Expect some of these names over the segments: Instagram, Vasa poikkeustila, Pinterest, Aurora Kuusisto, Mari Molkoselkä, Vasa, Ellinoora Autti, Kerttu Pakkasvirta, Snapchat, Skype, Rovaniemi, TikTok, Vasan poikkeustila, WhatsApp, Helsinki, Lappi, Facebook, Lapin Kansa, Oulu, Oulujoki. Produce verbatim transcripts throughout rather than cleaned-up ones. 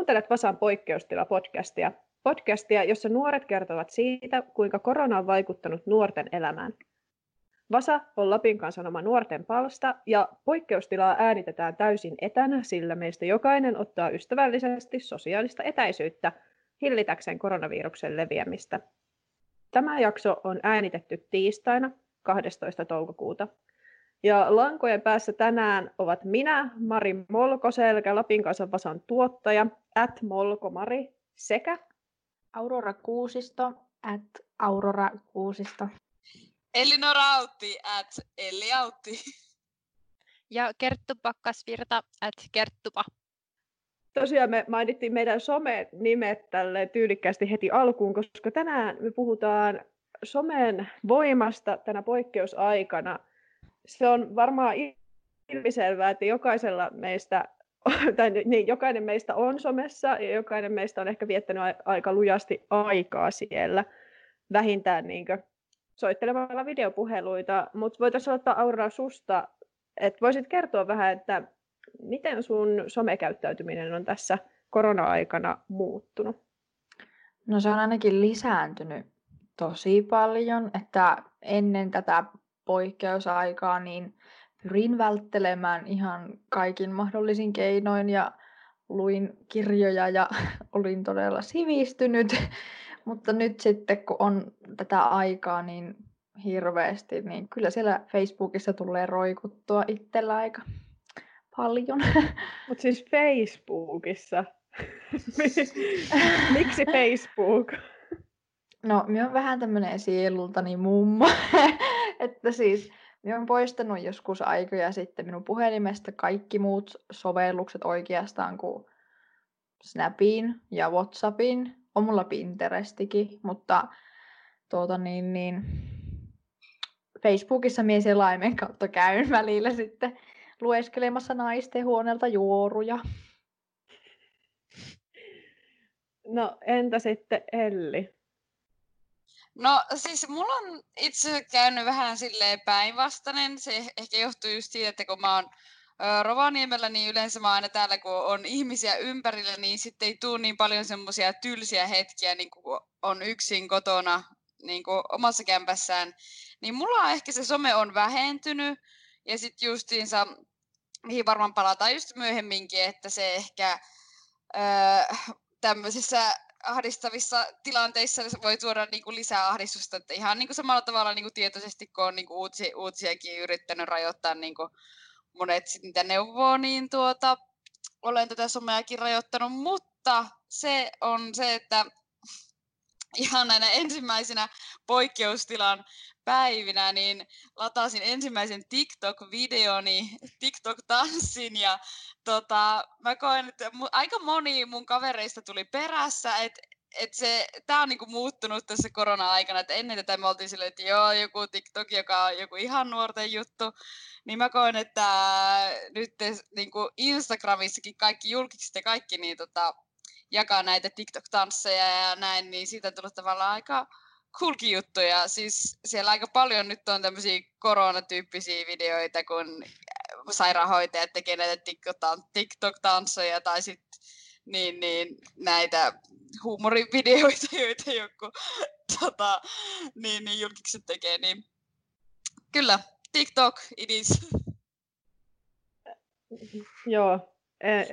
Kuuntelet Vasan poikkeustila podcastia, podcastia, jossa nuoret kertovat siitä, kuinka korona on vaikuttanut nuorten elämään. Vasa on Lapin Kansan oma nuorten palsta ja poikkeustilaa äänitetään täysin etänä, sillä meistä jokainen ottaa ystävällisesti sosiaalista etäisyyttä hillitäkseen koronaviruksen leviämistä. Tämä jakso on äänitetty tiistaina kahdestoista toukokuuta. Ja lankojen päässä tänään ovat minä, Mari Molkoselkä, Lapin Kansan Vasan tuottaja, at Molkomari, sekä Aurora Kuusisto, at Aurora Kuusisto. Ellinoora Autti, at Elli Autti. Ja Kerttu Pakkasvirta, at Kerttupa. Tosiaan me mainittiin meidän some-nimet tälle tyylikkäästi heti alkuun, koska tänään me puhutaan somen voimasta tänä poikkeusaikana. Se on varmaan ilmiselvää, että jokaisella meistä, tai niin, jokainen meistä on somessa ja jokainen meistä on ehkä viettänyt aika lujasti aikaa siellä, vähintään niin kuin soittelemalla videopuheluita. Mutta voitaisiin ottaa Aurora susta, että voisit kertoa vähän, että miten sun somekäyttäytyminen on tässä korona-aikana muuttunut? No se on ainakin lisääntynyt tosi paljon, että ennen tätä poikkeusaikaa, niin pyrin välttelemään ihan kaikin mahdollisin keinoin ja luin kirjoja ja olin todella sivistynyt, mutta nyt sitten kun on tätä aikaa niin hirveästi, niin kyllä siellä Facebookissa tulee roikuttua itsellä aika paljon. Mutta siis Facebookissa? Miksi Facebook? No, minä olen vähän tämmöinen sielultani mummo. Että siis, minä olen poistanut joskus aikoja sitten minun puhelimesta kaikki muut sovellukset oikeastaan kuin Snapin ja WhatsAppin. On mulla Pinterestikin, mutta tuota niin, niin, Facebookissa minä selaimen kautta käyn välillä sitten lueskelemassa naisten huoneelta juoruja. No entä sitten Elli? No siis mulla on itse käynyt vähän silleen päinvastainen. Se ehkä johtuu just siitä, että kun mä oon Rovaniemellä, niin yleensä mä aina täällä, kun on ihmisiä ympärillä, niin sitten ei tule niin paljon semmoisia tylsiä hetkiä, niin kun on yksin kotona niin kun omassa kämpässään. Niin mulla ehkä se some on vähentynyt ja sitten justiinsa, mihin varmaan palataan just myöhemminkin, että se ehkä öö, tämmöisessä ahdistavissa tilanteissa voi tuoda niinku lisää ahdistusta, että ihan niinku samalla tavalla niinku tietoisesti, kun on niinku uutisia, uutisiakin yrittänyt rajoittaa, niinku monet sit niitä neuvoo, niin tuota, olen tätä someakin rajoittanut, mutta se on se, että ihan näinä ensimmäisenä poikkeustilan päivinä niin latasin ensimmäisen TikTok-videoni, TikTok-tanssin ja tota, mä koen, että aika moni mun kavereista tuli perässä, että et se, tää on niinku muuttunut tässä korona-aikana, että ennen tätä me oltiin silleen, että joo, joku TikTok, joka on joku ihan nuorten juttu, niin mä koen, että nyt niinku Instagramissakin kaikki julkikset ja kaikki niin tota, jakaa näitä TikTok-tansseja ja näin, niin siitä on tullut tavallaan aika coolkin juttuja. Siis siellä aika paljon nyt on tämmöisiä koronatyyppisiä videoita, kun sairaanhoitajat tekee näitä TikTok-tansseja tai sitten niin, niin, näitä huumorivideoita, joita joku tota, niin, niin, julkikset tekee. Niin. Kyllä, TikTok it is. Joo. Eh.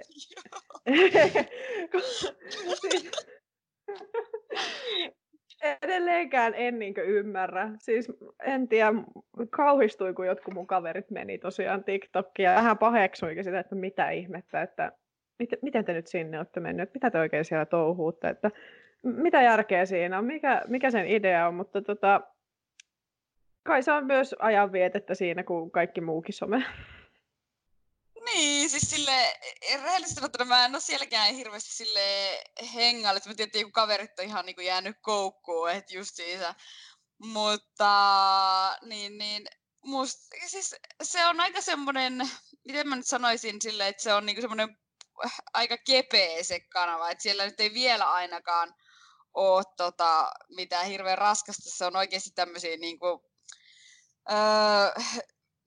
Edelleenkään en niinkö ymmärrä. Siis en tiedä, kauhistui, kun jotkut mun kaverit meni tosiaan TikTokia. Vähän paheksuikin sitä, että mitä ihmettä, että mit, miten te nyt sinne olette menneet, mitä te oikein siellä touhuutte, että mitä järkeä siinä on, mikä, mikä sen idea on, mutta tota, kai se on myös ajanvietettä siinä, kun kaikki muukin some. Niin, siis silleen, rehellisesti sanottuna mä en ole sielläkään hirveästi silleen hengalle, että mä tiedän, että joku kaverit on ihan niin kuin jäänyt koukkuun, että just siitä, mutta niin, niin, musta, siis se on aika semmoinen, miten mä nyt sanoisin silleen, että se on niin kuin semmoinen aika kepeä se kanava, että siellä nyt ei vielä ainakaan ole tota, mitään hirveän raskasta, se on oikeasti tämmöisiä niin kuin, öö,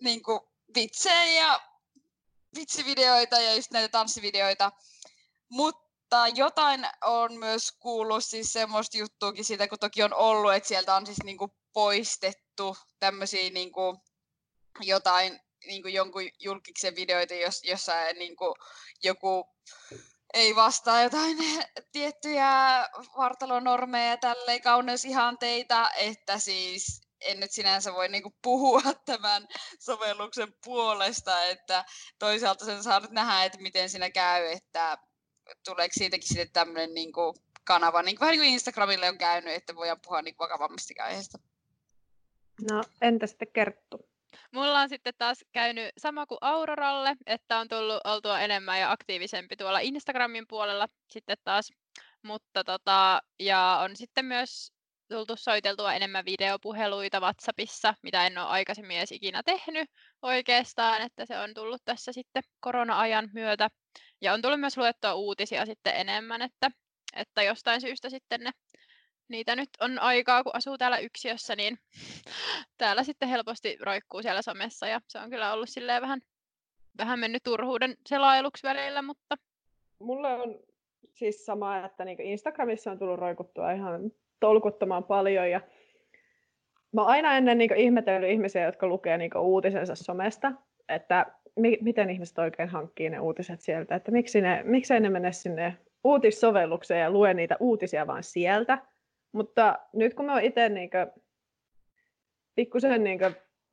niin kuin vitsejä ja vitsivideoita ja just näitä tanssivideoita, mutta Mutta jotain on myös kuullut siis semmoista juttuukin siitä, kun toki on ollut, että sieltä on siis niinku poistettu tämmöisiä niinku jotain niinku jonkun julkiksen videoita, jos, jossa niinku joku ei vastaa jotain tiettyjä vartalonormeja, tälleen kauneusihanteita, että siis en nyt sinänsä voi niinku puhua tämän sovelluksen puolesta, että toisaalta sen saa nyt nähdä, että miten siinä käy, että tuleeko siitäkin sitten tämmöinen niinku kanava, niinku, vähän niin kuin Instagramille on käynyt, että voidaan puhua niinku vakavammistakin aiheesta. No entä sitten Kerttu? Mulla on sitten taas käynyt sama kuin Auroralle, että on tullut oltua enemmän ja aktiivisempi tuolla Instagramin puolella sitten taas, mutta tota, ja on sitten myös tultu soiteltua enemmän videopuheluita WhatsAppissa, mitä en ole aikaisemmin edes ikinä tehnyt oikeastaan, että se on tullut tässä sitten korona-ajan myötä. Ja on tullut myös luettua uutisia sitten enemmän, että, että jostain syystä sitten ne, niitä nyt on aikaa, kun asuu täällä yksiössä, niin täällä sitten helposti roikkuu siellä somessa. Ja se on kyllä ollut silleen vähän, vähän mennyt turhuuden selailuksi välillä, mutta... Mulle on siis sama, että niinku Instagramissa on tullut roikuttua ihan tolkuttoman paljon. Ja mä oon aina ennen niinku ihmetellyt ihmisiä, jotka lukee niinku uutisensa somesta, että mi- miten ihmiset oikein hankkii ne uutiset sieltä, että miksi ne, miksei ne mene sinne uutissovellukseen ja lue niitä uutisia vaan sieltä. Mutta nyt kun mä oon itse niinku pikkusen niinku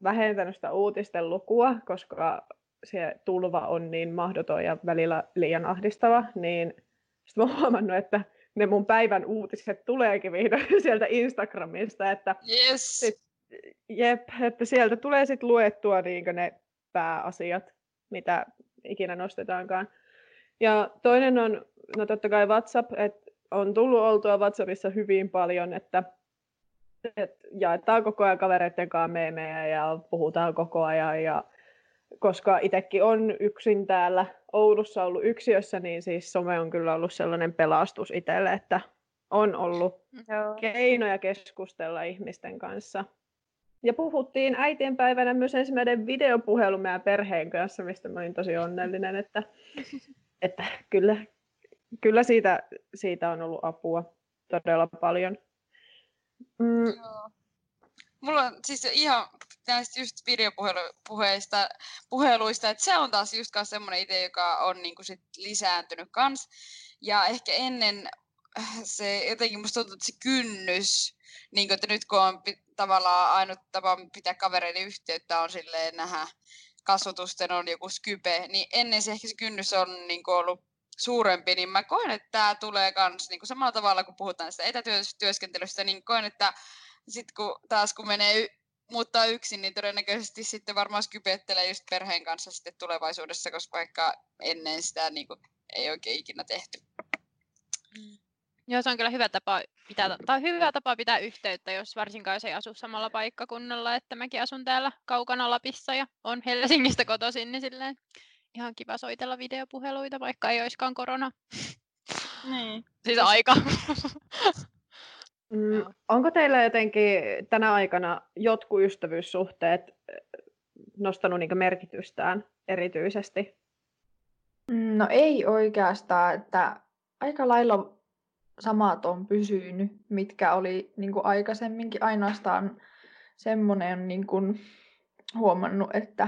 vähentänyt sitä uutisten lukua, koska se tulva on niin mahdoton ja välillä liian ahdistava, niin sit mä oon huomannut, että ne mun päivän uutiset tuleekin vihdoin sieltä Instagramista, että, yes. sit, jep, että sieltä tulee sit luettua niinku ne pääasiat, mitä ikinä nostetaankaan. Ja toinen on, no totta kai WhatsApp, että on tullut oltua WhatsAppissa hyvin paljon, että, että jaetaan koko ajan kavereiden kanssa meemejä ja puhutaan koko ajan. Ja koska itsekin on yksin täällä Oulussa ollut yksiössä, niin siis some on kyllä ollut sellainen pelastus itselle, että on ollut Joo. keinoja keskustella ihmisten kanssa. Ja puhuttiin äitienpäivänä myös ensimmäinen videopuhelu meidän perheen kanssa, mistä mä olin tosi onnellinen, että, että kyllä, kyllä siitä, siitä on ollut apua todella paljon. Mm. Joo. Mulla on siis ihan näistä just videopuheluista, että se on taas just semmoinen idea, joka on niinku sit lisääntynyt kans. Ja ehkä ennen se jotenkin musta tuntuu, että se kynnys, niin kun, että nyt kun on tavallaan ainut tapa pitää kavereiden yhteyttä on silleen nähdä kasvotusten on joku Skype, niin ennen se ehkä se kynnys on niin ollut suurempi, niin mä koen, että tämä tulee kans niin samalla tavalla, kun puhutaan sitä etätyöskentelystä, niin koen, että sitten kun taas kun menee y- muuttaa yksin, niin todennäköisesti sitten varmaan Skypeettelee just perheen kanssa sitten tulevaisuudessa, koska vaikka ennen sitä niin kun, ei oikein ikinä tehty. Mm. Joo, se on kyllä hyvä tapa pitää, tai hyvä tapa pitää yhteyttä, jos varsinkaan jos ei asu samalla paikkakunnalla, että mäkin asun täällä kaukana Lapissa ja on Helsingistä kotoisin, niin silleen ihan kiva soitella videopuheluita, vaikka ei olisikaan korona. Niin. Siis aika. Mm, onko teillä jotenkin tänä aikana jotkut ystävyyssuhteet nostanut niinku merkitystään erityisesti? No ei oikeastaan, että aika lailla samat on pysynyt, mitkä oli niin kuin aikaisemminkin. Ainoastaan semmoinen niin kuin huomannut, että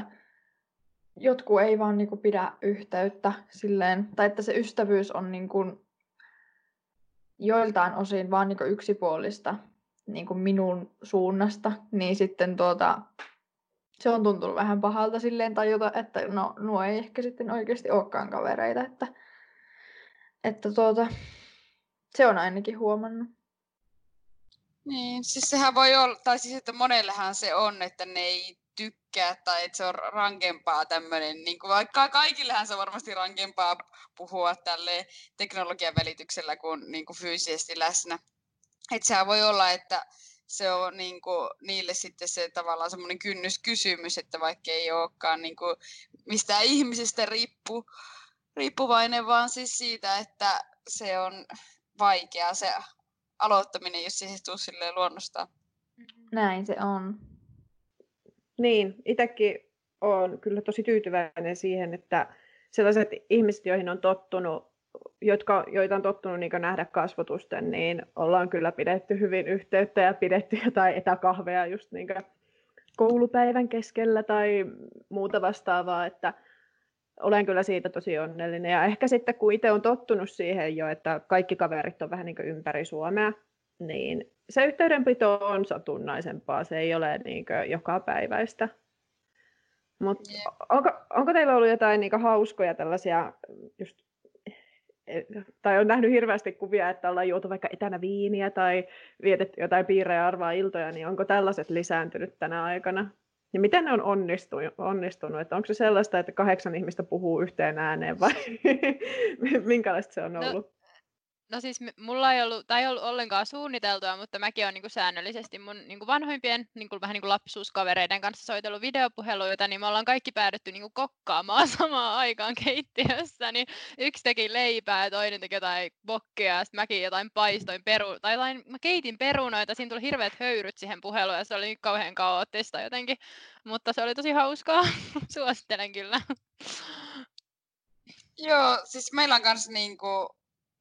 jotkut ei vaan niin kuin pidä yhteyttä silleen, tai että se ystävyys on niin kuin joiltain osin vaan niin kuin yksipuolista niin kuin minun suunnasta, niin sitten tuota, se on tuntunut vähän pahalta silleen tajuta, että no nuo ei ehkä sitten oikeasti olekaan kavereita, että, että tuota... Se on ainakin huomannut. Niin, siis sehän voi olla, tai siis että monellehan se on, että ne ei tykkää tai että se on rankempaa tämmöinen, niin kuin vaikka kaikillehän se on varmasti rankempaa puhua tälle teknologian välityksellä kuin, niin kuin fyysisesti läsnä. Että sehän voi olla, että se on niin kuin, niille sitten se tavallaan semmoinen kynnyskysymys, että vaikka ei olekaan niin kuin, mistään ihmisestä riippu, riippuvainen, vaan siis siitä, että se on... vaikeaa se aloittaminen, jos siihen tuu silleen luonnostaan. Näin se on. Niin, itsekin olen kyllä tosi tyytyväinen siihen, että sellaiset ihmiset, joihin on tottunut jotka, joita on tottunut niin nähdä kasvotusten, niin ollaan kyllä pidetty hyvin yhteyttä ja pidetty jotain etäkahveja just niin koulupäivän keskellä tai muuta vastaavaa, että olen kyllä siitä tosi onnellinen. Ja ehkä sitten, kun itse olen tottunut siihen jo, että kaikki kaverit on vähän niin ympäri Suomea, niin se yhteydenpito on satunnaisempaa, se ei ole niin jokapäiväistä. Mut onko, onko teillä ollut jotain niin hauskoja tällaisia, just, tai olen nähnyt hirveästi kuvia, että ollaan juotu vaikka etänä viiniä tai vietetty jotain piirejä arvaa iltoja, niin onko tällaiset lisääntynyt tänä aikana? Ja miten ne on onnistunut? onnistunut? Että onko se sellaista, että kahdeksan ihmistä puhuu yhteen ääneen vai minkälaista se on ollut? No, no siis mulla ei ollut, tai ei ollut ollenkaan suunniteltua, mutta mäkin olen niin säännöllisesti mun niin vanhoimpien niin vähän niin lapsuuskavereiden kanssa soitellut videopuheluita, niin me ollaan kaikki päädytty niin kokkaamaan samaan aikaan keittiössä. Niin yksi teki leipää, toinen teki jotain bokkia ja sitten mäkin jotain paistoin peru, tai jotain, mä keitin perunoita, siinä tuli hirveät höyryt siihen puheluun ja se oli niin kauhean kaoottista jotenkin, mutta se oli tosi hauskaa, suosittelen kyllä. Joo, siis meillä on kanssa niinku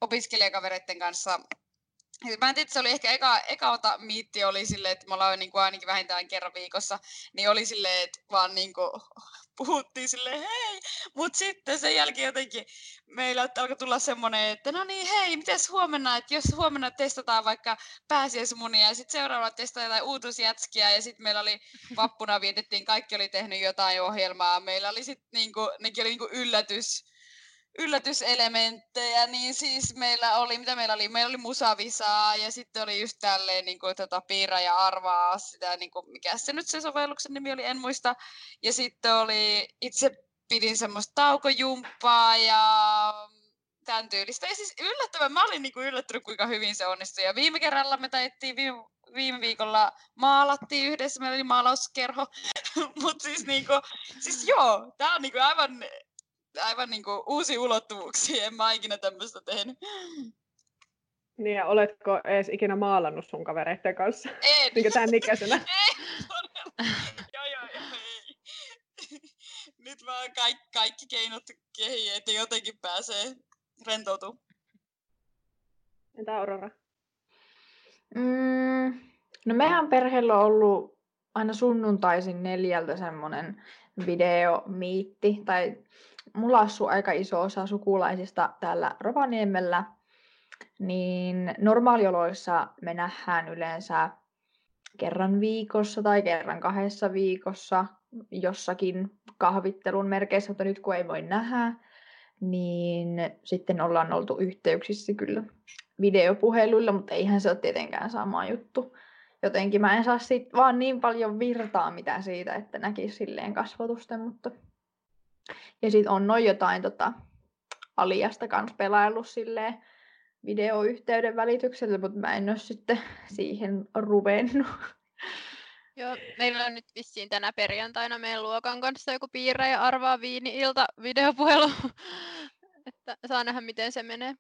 opiskelijakavereiden kanssa. Mä en tiedä, se oli ehkä eka, eka miitti oli silleen, että me ollaan niin kuin ainakin vähintään kerran viikossa, niin oli silleen, että vaan niin kuin puhuttiin silleen hei, mutta sitten sen jälkeen jotenkin meillä alkoi tulla semmoinen, että no niin hei, mitäs huomenna, että jos huomenna testataan vaikka pääsiäismunia ja sitten seuraavana testataan jotain uutuusjätskiä ja sitten meillä oli vappuna vietettiin, kaikki oli tehnyt jotain ohjelmaa, meillä oli sitten niin kuin, nekin oli niin kuin yllätys, yllätyselementtejä, niin siis meillä oli, mitä meillä oli, meillä oli musavisaa ja sitten oli just tälleen niin kuin, tota, piirrä ja arvaa sitä, niin kuin, mikä se nyt se sovelluksen nimi oli, en muista. Ja sitten oli, itse pidin semmoista taukojumppaa ja tämän tyylistä. Ja siis yllättävän, mä olin niin kuin yllättynyt, kuinka hyvin se onnistui. Ja viime kerralla me taittiin viime, viime viikolla maalattiin yhdessä, meillä oli maalauskerho. Mutta siis niin kuin, siis joo, tää on niin kuin aivan... Aivan niin kuin uusi ulottuvuuksia, en mä ikinä tämmöistä tehnyt. Niin ja oletko edes ikinä maalannut sun kavereiden kanssa? En. Niin kuin tämän ikäisenä? Ei, todella. Joo, joo, joo, ei. Nyt vaan kaikki, kaikki keinot kehiin, että jotenkin pääsee rentoutumaan. Entä Aurora? Mm, no mehän perheellä on ollut aina sunnuntaisin neljältä semmoinen videomiitti tai... Mulla asuu aika iso osa sukulaisista täällä Rovaniemellä, niin normaalioloissa me nähdään yleensä kerran viikossa tai kerran kahdessa viikossa jossakin kahvittelun merkeissä, mutta nyt kun ei voi nähdä, niin sitten ollaan oltu yhteyksissä kyllä videopuheluilla, mutta eihän se ole tietenkään sama juttu. Jotenkin mä en saa sit vaan niin paljon virtaa mitä siitä, että näkisi silleen kasvotusten, mutta... Ja sitten on noin jotain tota, Aliasta kanssa pelaillut silleen videoyhteyden välityksellä, mutta mä en ole sitten siihen ruvennut. Joo, meillä on nyt vissiin tänä perjantaina meidän luokan kanssa joku piirre ja arvaa viini-ilta videopuhelu. Että saa nähdä, miten se menee.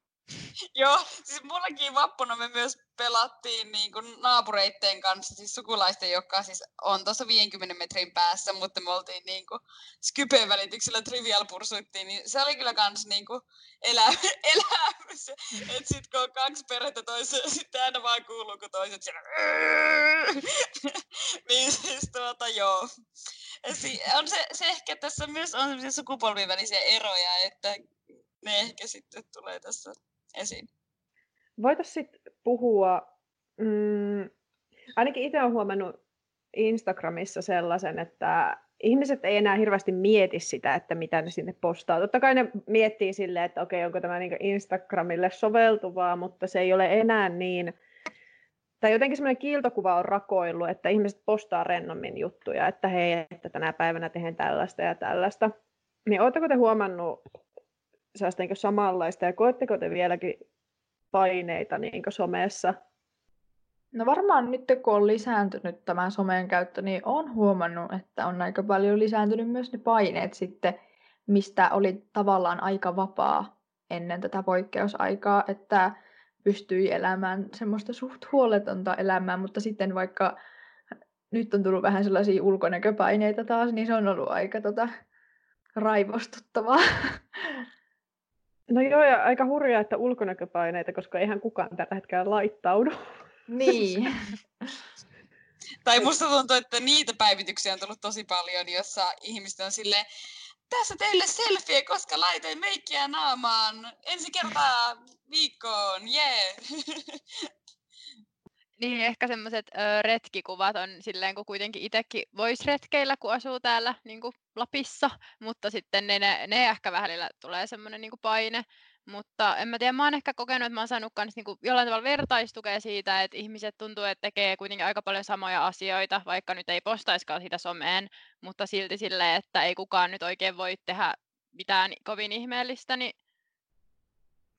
Joo, siis mullakin vappuna me myös pelattiin niin kuin naapureitten kanssa, siis sukulaisten, joka siis on tuossa viidenkymmenen metrin päässä, mutta me oltiin niin kuin Skypen välityksellä trivial pursuittiin, niin se oli kyllä kans niin kuin elä, elämys, että sit kun on kaksi perhettä toiseen, sitten aina vaan kuuluu, kun toiset siellä niin siis tuota joo. Si- on se, se ehkä tässä myös on sellaisia sukupolvien välisiä eroja, että ne ehkä sitten tulee tässä esiin. Voitaisiin sitten puhua, mm, ainakin itse olen huomannut Instagramissa sellaisen, että ihmiset ei enää hirveästi mieti sitä, että mitä ne sinne postaa. Totta kai ne miettii silleen, että okei, onko tämä niin Instagramille soveltuvaa, mutta se ei ole enää niin, tai jotenkin semmoinen kiiltokuva on rakoillut, että ihmiset postaa rennommin juttuja, että hei, että tänä päivänä tehdään tällaista ja tällaista. Niin ootteko te huomannut sellaista niin samanlaista, ja koetteko te vieläkin paineita niin somessa? No varmaan nyt, kun on lisääntynyt tämä somen käyttö, niin olen huomannut, että on aika paljon lisääntynyt myös ne paineet sitten, mistä oli tavallaan aika vapaa ennen tätä poikkeusaikaa, että pystyi elämään semmoista suht huoletonta elämää, mutta sitten vaikka nyt on tullut vähän sellaisia ulkonäköpaineita taas, niin se on ollut aika tota, raivostuttavaa. No joo, ja aika hurjaa, että ulkonäköpaineita, koska eihän kukaan tällä hetkellä laittaudu. Niin. Tai musta tuntuu, että niitä päivityksiä on tullut tosi paljon, jossa ihmiset on silleen, tässä teille selfie, koska laitoin meikkiä naamaan ensi kertaa viikkoon, jee! Yeah. Niin, ehkä semmoiset retkikuvat on silleen, kun kuitenkin itsekin voisi retkeillä, kun asuu täällä niin kuin Lapissa, mutta sitten ne, ne, ne ehkä välillä tulee semmoinen niin kuin paine. Mutta en mä tiedä, mä oon ehkä kokenut, että mä oon saanut kans, niin kuin jollain tavalla vertaistukea siitä, että ihmiset tuntuu, että tekee kuitenkin aika paljon samoja asioita, vaikka nyt ei postaiskaan sitä someen, mutta silti silleen, että ei kukaan nyt oikein voi tehdä mitään kovin ihmeellistä, niin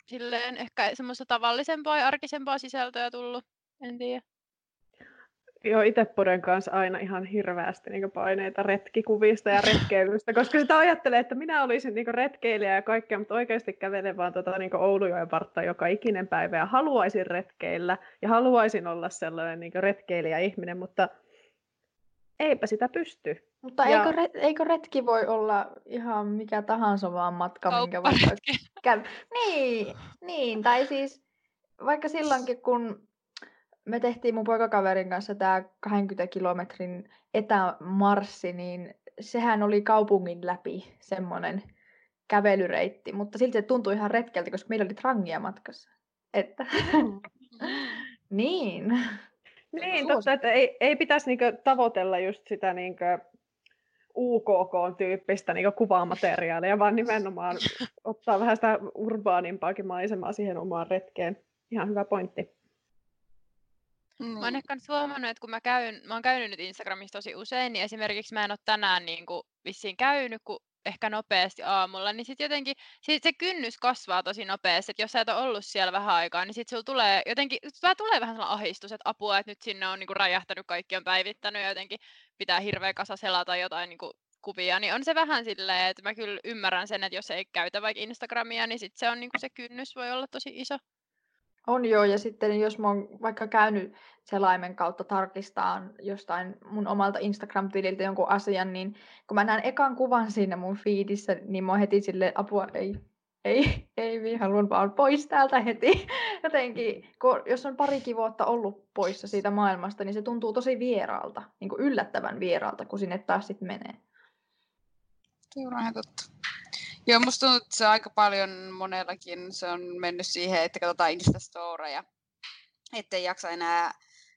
silleen ehkä semmoista tavallisempaa ja arkisempaa sisältöä tullut. En tiedä. Joo, itse poden kanssa aina ihan hirveästi niin paineita retkikuvista ja retkeilystä, koska sitä ajattelee, että minä olisin niin retkeilijä ja kaikkea, mutta oikeasti kävelen vaan tuota, niin Oulujoen vartta joka ikinen päivä ja haluaisin retkeillä ja haluaisin olla sellainen niin retkeilijäihminen, mutta eipä sitä pysty. Mutta ja... eikö, re- eikö retki voi olla ihan mikä tahansa vaan matka, minkä vaikka käy. Niin, niin, tai siis vaikka silloinkin, kun me tehtiin mun poikakaverin kanssa tää kaksikymmentä kilometrin etämarssi, niin sehän oli kaupungin läpi semmonen kävelyreitti, mutta silti se tuntui ihan retkeltä, koska meillä oli trangia matkassa. Että mm. niin. Niin, totta, että ei, ei pitäisi niinku tavoitella just sitä niinku U K K-tyyppistä niinku kuvamateriaalia, vaan nimenomaan ottaa vähän sitä urbaanimpaakin maisemaa siihen omaan retkeen. Ihan hyvä pointti. Mm. Mä oon ehkä huomannut, että kun mä, käyn, mä oon käynyt nyt Instagramissa tosi usein, niin esimerkiksi mä en oo tänään niin kuin vissiin käynyt, kun ehkä nopeasti aamulla, niin sit jotenkin sit se kynnys kasvaa tosi nopeasti, että jos sä et ole ollut siellä vähän aikaa, niin sit sulla tulee jotenkin, sulla tulee vähän sellainen ahdistus, että apua, että nyt sinne on niin kuin räjähtänyt, kaikki on päivittänyt ja jotenkin pitää hirveä kasa selata jotain niin kuin kuvia, niin on se vähän silleen, että mä kyllä ymmärrän sen, että jos ei käytä vaikka Instagramia, niin sit se on niin kuin se kynnys voi olla tosi iso. On joo, ja sitten jos mä oon vaikka käynyt selaimen kautta tarkistaan jostain mun omalta Instagram-tililtä jonkun asian, niin kun mä näen ekan kuvan siinä mun feedissä, niin mä oon heti silleen, apua, ei, ei, ei, haluan vaan pois täältä heti. Jotenkin, kun jos on parikin vuotta ollut poissa siitä maailmasta, niin se tuntuu tosi vieraalta, niin kuin yllättävän vieraalta, kun sinne taas sitten menee. Seuraava totta. Joo, musta tuntuu, että se aika paljon monellakin se on mennyt siihen, että katsotaan Instastoreja, ettei jaksa enää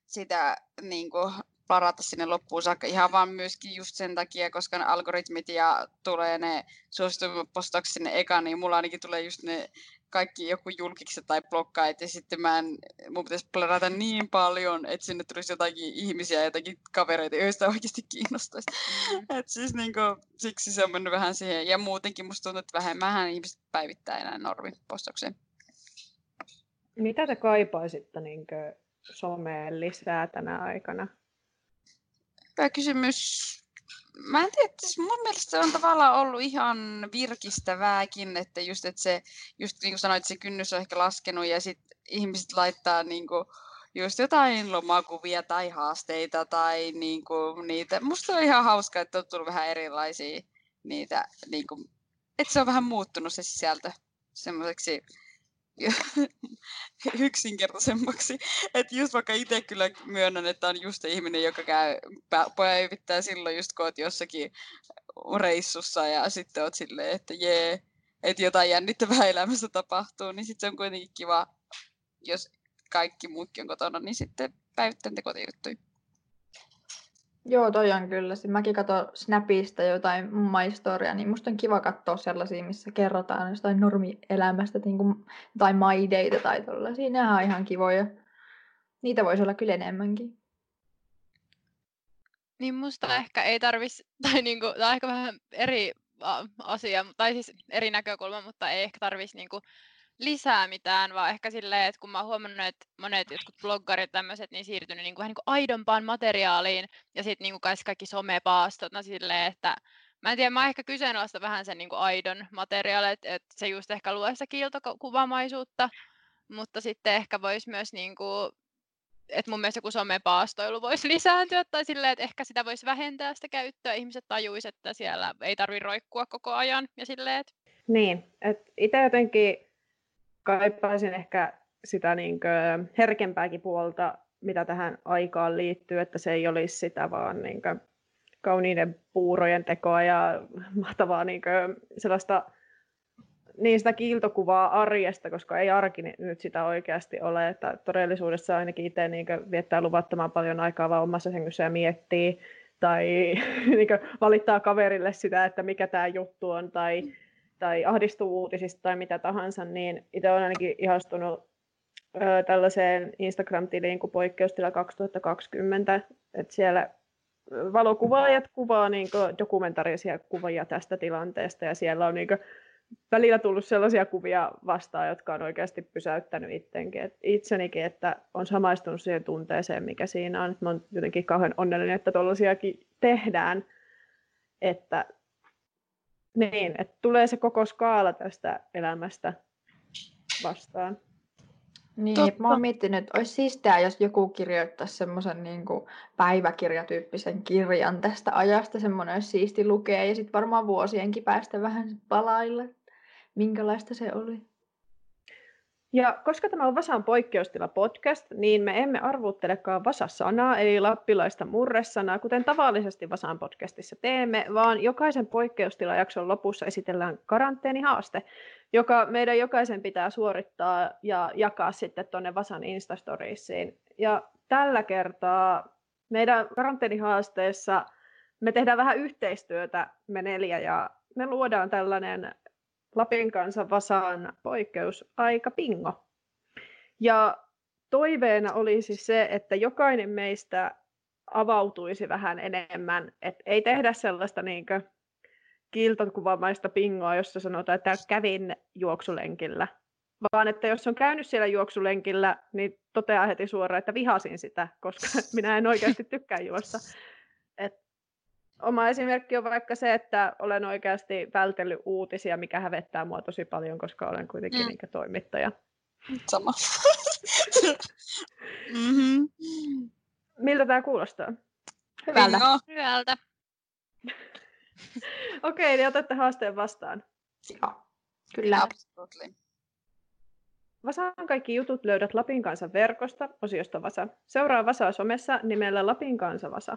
sitä niin kuin parata sinne loppuun saakka. Ihan vaan myöskin just sen takia, koska ne algoritmit ja tulee ne suosituimmat postaukset sinne eka, niin mulla ainakin tulee just ne kaikki joku julkikset tai blokkaat, ja sitten mä en, mun pitäisi plerata niin paljon, että sinne tulisi jotakin ihmisiä ja jotakin kavereita, joista oikeasti kiinnostaisi. Mm. Et siis niinku, siksi se on mennyt vähän siihen, ja muutenkin musta tuntuu, että vähemmän ihmiset päivittää enää normin postaukseen. Mitä te kaipaisitte niinku someen lisää tänä aikana? Hyvä kysymys. Mä en tiedä, että mun mielestä se on tavallaan ollut ihan virkistävääkin, että just, että se, just niin kuin sanoit, se kynnys on ehkä laskenut ja sitten ihmiset laittaa niin kuin just jotain lomakuvia tai haasteita tai niin kuin niitä. Musta on ihan hauska, että on tullut vähän erilaisia niitä, niin kuin, että se on vähän muuttunut se sisältö semmoiseksi yksinkertaisemmaksi. Että just vaikka itse kyllä myönnän, että on just ihminen, joka käy päivittää silloin just kun oot jossakin reissussa ja sitten oot silleen, että jee, että jotain jännittävää elämässä tapahtuu, niin sitten se on kuitenkin kiva, jos kaikki muutkin on kotona, niin sitten päivittää niitä kotijuttuja. Joo, toi on kyllä. Sitten mäkin katson Snapista jotain maistoria, niin musta on kiva katsoa sellaisia, missä kerrotaan jostain normielämästä niin kuin, tai maideita tai tollaisia. Nehän on ihan kivoja. Niitä voisi olla kyllä enemmänkin. Niin musta ehkä ei tarvitsisi, tai niinku, tämä on ehkä vähän eri asia, tai siis eri näkökulma, mutta ei ehkä tarvitsisi niinku lisää mitään, vaan ehkä silleen, että kun mä oon huomannut, että monet jotkut bloggarit tämmöiset, niin siirtynyt niin kuin, niin kuin aidompaan materiaaliin ja sitten niin kuin kaikki somepaastot, no silleen, että mä en tiedä, mä oon ehkä kyseenalaista vähän sen niin kuin aidon materiaali, että et se just ehkä luo sitä kiiltokuvamaisuutta, mutta sitten ehkä voisi myös niin kuin, että mun mielestä joku somepaastoilu voisi lisääntyä tai silleen, että ehkä sitä voisi vähentää sitä käyttöä, ihmiset tajuisivat, että siellä ei tarvitse roikkua koko ajan ja silleen, että Niin, että itse jotenkin kaipaisin ehkä sitä niin kuin herkempääkin puolta, mitä tähän aikaan liittyy, että se ei olisi sitä vaan niin kuin kauniiden puurojen tekoa ja mahtavaa niin kuin sellaista niin sitä kiiltokuvaa arjesta, koska ei arki nyt sitä oikeasti ole, että todellisuudessa ainakin itse niin kuin viettää luvattoman paljon aikaa vaan omassa sängyssä ja miettii tai niin kuin valittaa kaverille sitä, että mikä tämä juttu on tai tai ahdistuu uutisista tai mitä tahansa, niin itse olen ainakin ihastunut ö, tällaiseen Instagram-tiliin kuin Poikkeustila kaksituhattakaksikymmentä, että siellä valokuvaajat kuvaa niin kuin dokumentaarisia kuvia tästä tilanteesta, ja siellä on niin kuin välillä tullut sellaisia kuvia vastaan, jotka on oikeasti pysäyttänyt itsenikin, että on samaistunut siihen tunteeseen, mikä siinä on, että mä oon jotenkin kauhean onnellinen, että tollaisiakin tehdään, että niin, että tulee se koko skaala tästä elämästä vastaan. Niin, mä oon miettinyt, että olisi siistää, jos joku kirjoittaisi semmoisen niin kuin päiväkirjatyyppisen kirjan tästä ajasta. Semmoinen olisi siisti lukea ja sitten varmaan vuosienkin päästä vähän palailla, minkälaista se oli. Ja koska tämä on Vasan poikkeustila podcast, niin me emme arvuuttelekaan Vasa-sanaa, eli lappilaista murresanaa, kuten tavallisesti Vasan podcastissa teemme, vaan jokaisen poikkeustilajakson lopussa esitellään karanteenihaaste, joka meidän jokaisen pitää suorittaa ja jakaa sitten tuonne Vasan Instastoriesiin. Ja tällä kertaa meidän karanteenihaasteessa me tehdään vähän yhteistyötä me neljä ja me luodaan tällainen Lapin Kansa Vasan poikkeusaika pingo. Ja toiveena olisi se, että jokainen meistä avautuisi vähän enemmän. Että ei tehdä sellaista niinkö kiiltokuvamaista pingoa, jossa sanotaan, että kävin juoksulenkillä. Vaan että jos on käynyt siellä juoksulenkillä, niin toteaa heti suoraan, että vihasin sitä, koska minä en oikeasti tykkää juosta. Oma esimerkki on vaikka se, että olen oikeasti vältellyt uutisia, mikä hävettää mua tosi paljon, koska olen kuitenkin mm. niinkä toimittaja. Sama. mm-hmm. Miltä tämä kuulostaa? Hyvältä. Joo, hyvältä. Okei, okay, niin otatte haasteen vastaan. Joo, kyllä. Absolutely. Vasan kaikki jutut löydät Lapin Kansan verkosta, osiosta Vasa. Seuraa Vasaa somessa nimellä Lapin Kansa Vasa.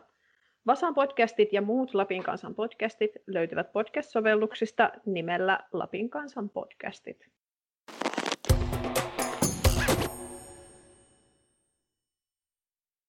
Vasan podcastit ja muut Lapin Kansan podcastit löytyvät podcast-sovelluksista nimellä Lapin Kansan podcastit.